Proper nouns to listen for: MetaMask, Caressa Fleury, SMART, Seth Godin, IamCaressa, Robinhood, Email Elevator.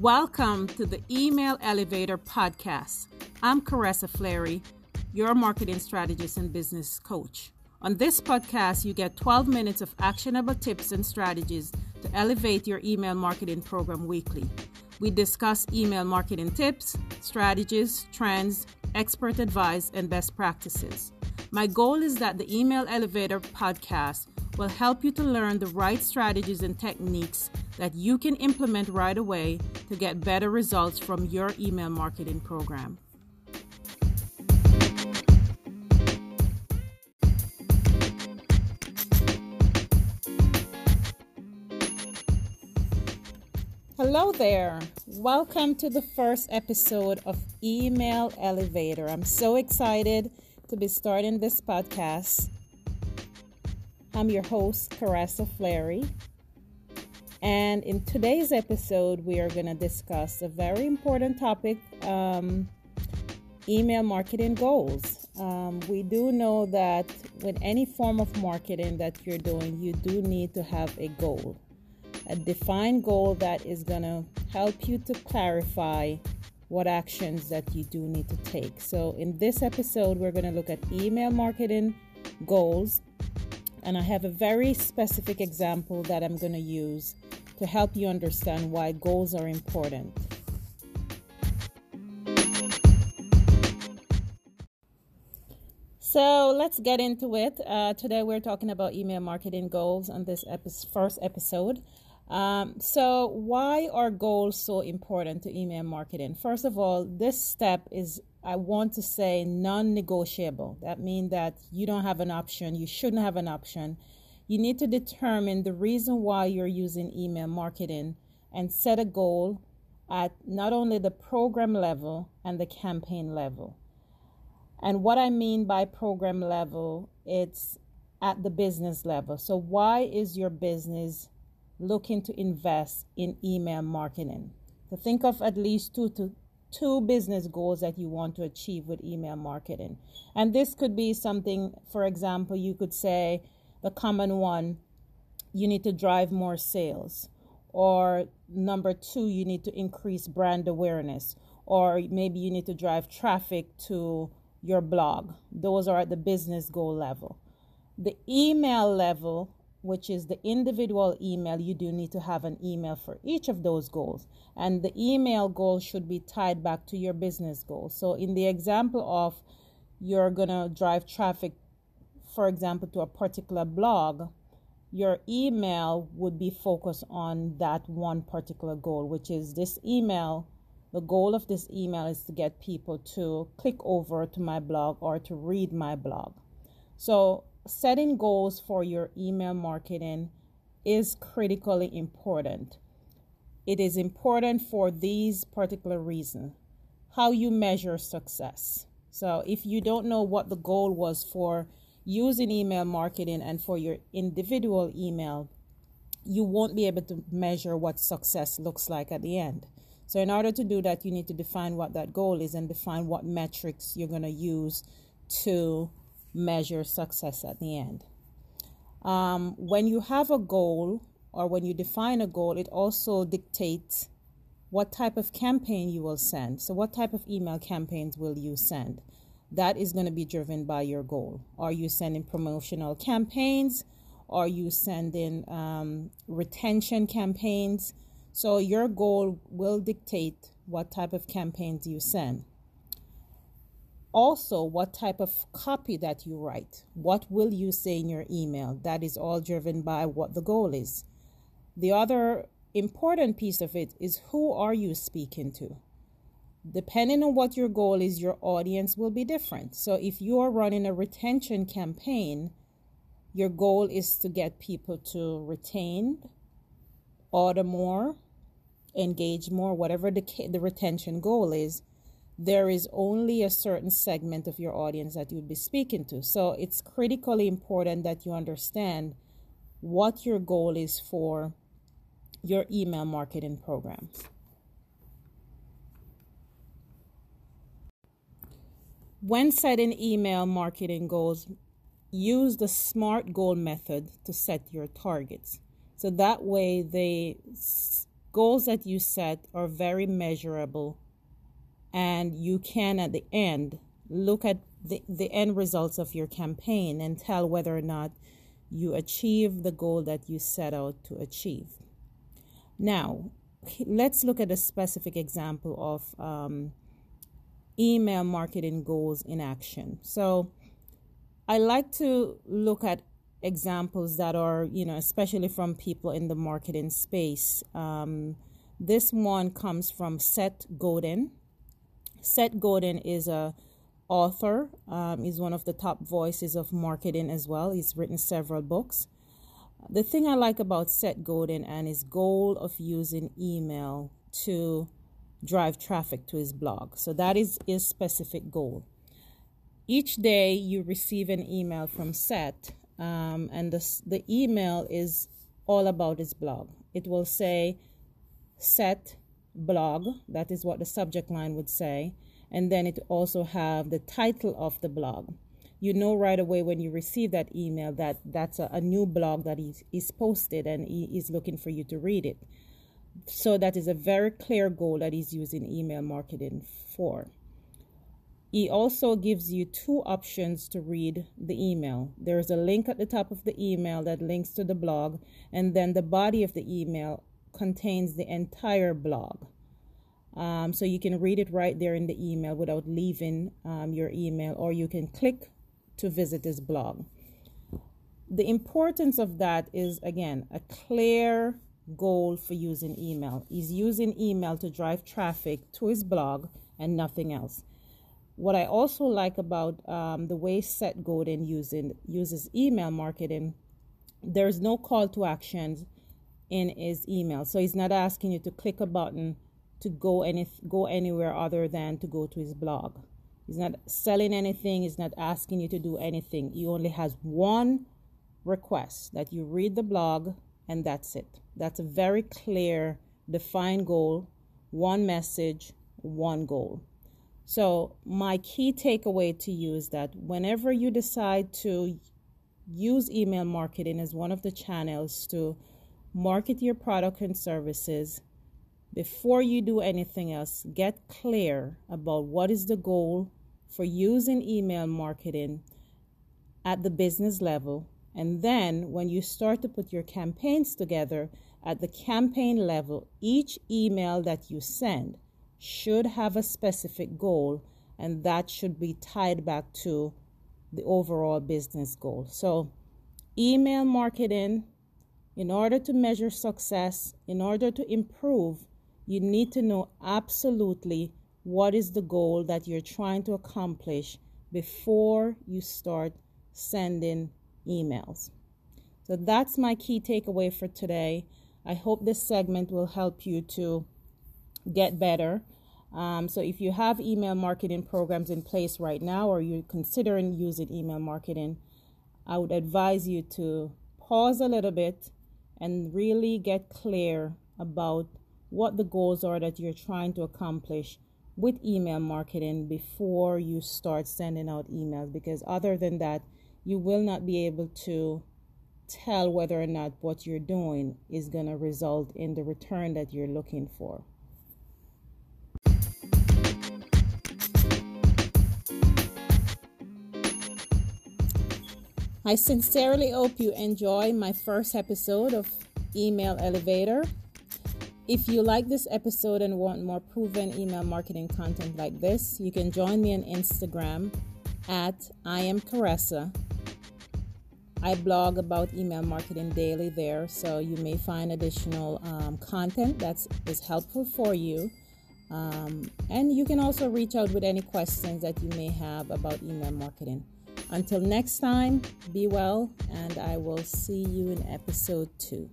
Welcome to the Email Elevator podcast. I'm Caressa Fleury, your marketing strategist and business coach. On this podcast, you get 12 minutes of actionable tips and strategies to elevate your email marketing program weekly. We discuss email marketing tips, strategies, trends, expert advice, and best practices. My goal is that the Email Elevator podcast will help you to learn the right strategies and techniques that you can implement right away to get better results from your email marketing program. Hello there. Welcome to the first episode of Email Elevator. I'm so excited to be starting this podcast. I'm your host, Caressa Fleury. And in today's episode, we are going to discuss a very important topic, email marketing goals. We do know that with any form of marketing that you're doing, you do need to have a goal, a defined goal that is going to help you to clarify what actions that you do need to take. So in this episode, we're going to look at email marketing goals. And I have a very specific example that I'm going to use to help you understand why goals are important. So let's get into it. Today we're talking about email marketing goals on this first episode. So why are goals so important to email marketing? First of all, this step is, I want to say, non-negotiable. That means that you don't have an option. You shouldn't have an option. You need to determine the reason why you're using email marketing and set a goal at not only the program level and the campaign level. And what I mean by program level, it's at the business level. So why is your business looking to invest in email marketing? So think of at least two business goals that you want to achieve with email marketing. And this could be something, for example, you could say the common one, you need to drive more sales. Or number two, you need to increase brand awareness. Or maybe you need to drive traffic to your blog. Those are at the business goal level. The email level, which is the individual email, you do need to have an email for each of those goals. And the email goal should be tied back to your business goal. So in the example of you're going to drive traffic, for example, to a particular blog, your email would be focused on that one particular goal, which is this email. The goal of this email is to get people to click over to my blog or to read my blog. So setting goals for your email marketing is critically important. It is important for these particular reasons. How you measure success. So if you don't know what the goal was for using email marketing and for your individual email, you won't be able to measure what success looks like at the end. So in order to do that, you need to define what that goal is and define what metrics you're going to use to measure success at the end. When you have a goal or when you define a goal, it also dictates what type of campaign you will send. So what type of email campaigns will you send? That is going to be driven by your goal. Are you sending promotional campaigns? Are you sending retention campaigns? So your goal will dictate what type of campaigns you send. Also, what type of copy that you write. What will you say in your email? That is all driven by what the goal is. The other important piece of it is who are you speaking to? Depending on what your goal is, your audience will be different. So if you are running a retention campaign, your goal is to get people to retain, order more, engage more, whatever the retention goal is. There is only a certain segment of your audience that you'd be speaking to. So it's critically important that you understand what your goal is for your email marketing program. When setting email marketing goals, use the SMART goal method to set your targets. So that way the goals that you set are very measurable, and you can at the end look at the end results of your campaign and tell whether or not you achieve the goal that you set out to achieve. Now, let's look at a specific example of email marketing goals in action. So I like to look at examples that are, especially from people in the marketing space. This one comes from Seth Godin. Seth Godin is a author. He's one of the top voices of marketing as well. He's written several books. The thing I like about Seth Godin and his goal of using email to drive traffic to his blog. So that is his specific goal. Each day you receive an email from Seth, and the email is all about his blog. It will say, Seth blog. That is what the subject line would say. And then it also have the title of the blog. You know right away when you receive that email that that's a new blog that is posted, and he is looking for you to read it. So that is a very clear goal that he's using email marketing for. He also gives you two options to read the email. There's a link at the top of the email that links to the blog, and then the body of the email contains the entire blog. So you can read it right there in the email without leaving your email, or you can click to visit his blog. The importance of that is, again, a clear goal for using email. He's using email to drive traffic to his blog and nothing else. What I also like about the way Seth Godin uses email marketing, there's no call to actions in his email. So he's not asking you to click a button to go anywhere other than to go to his blog. He's not selling anything. He's not asking you to do anything. He only has one request, that you read the blog, and that's it. That's a very clear, defined goal, one message, one goal. So my key takeaway to you is that whenever you decide to use email marketing as one of the channels to market your product and services, before you do anything else, get clear about what is the goal for using email marketing at the business level. And then when you start to put your campaigns together at the campaign level, each email that you send should have a specific goal, and that should be tied back to the overall business goal. So email marketing, in order to measure success, in order to improve, you need to know absolutely what is the goal that you're trying to accomplish before you start sending emails. So that's my key takeaway for today. I hope this segment will help you to get better. So if you have email marketing programs in place right now, or you're considering using email marketing, I would advise you to pause a little bit and really get clear about what the goals are that you're trying to accomplish with email marketing before you start sending out emails, because other than that, you will not be able to tell whether or not what you're doing is going to result in the return that you're looking for. I sincerely hope you enjoy my first episode of Email Elevator. If you like this episode and want more proven email marketing content like this, you can join me on Instagram at IamCaressa. I blog about email marketing daily there, so you may find additional content that is helpful for you. And you can also reach out with any questions that you may have about email marketing. Until next time, be well, and I will see you in episode 2.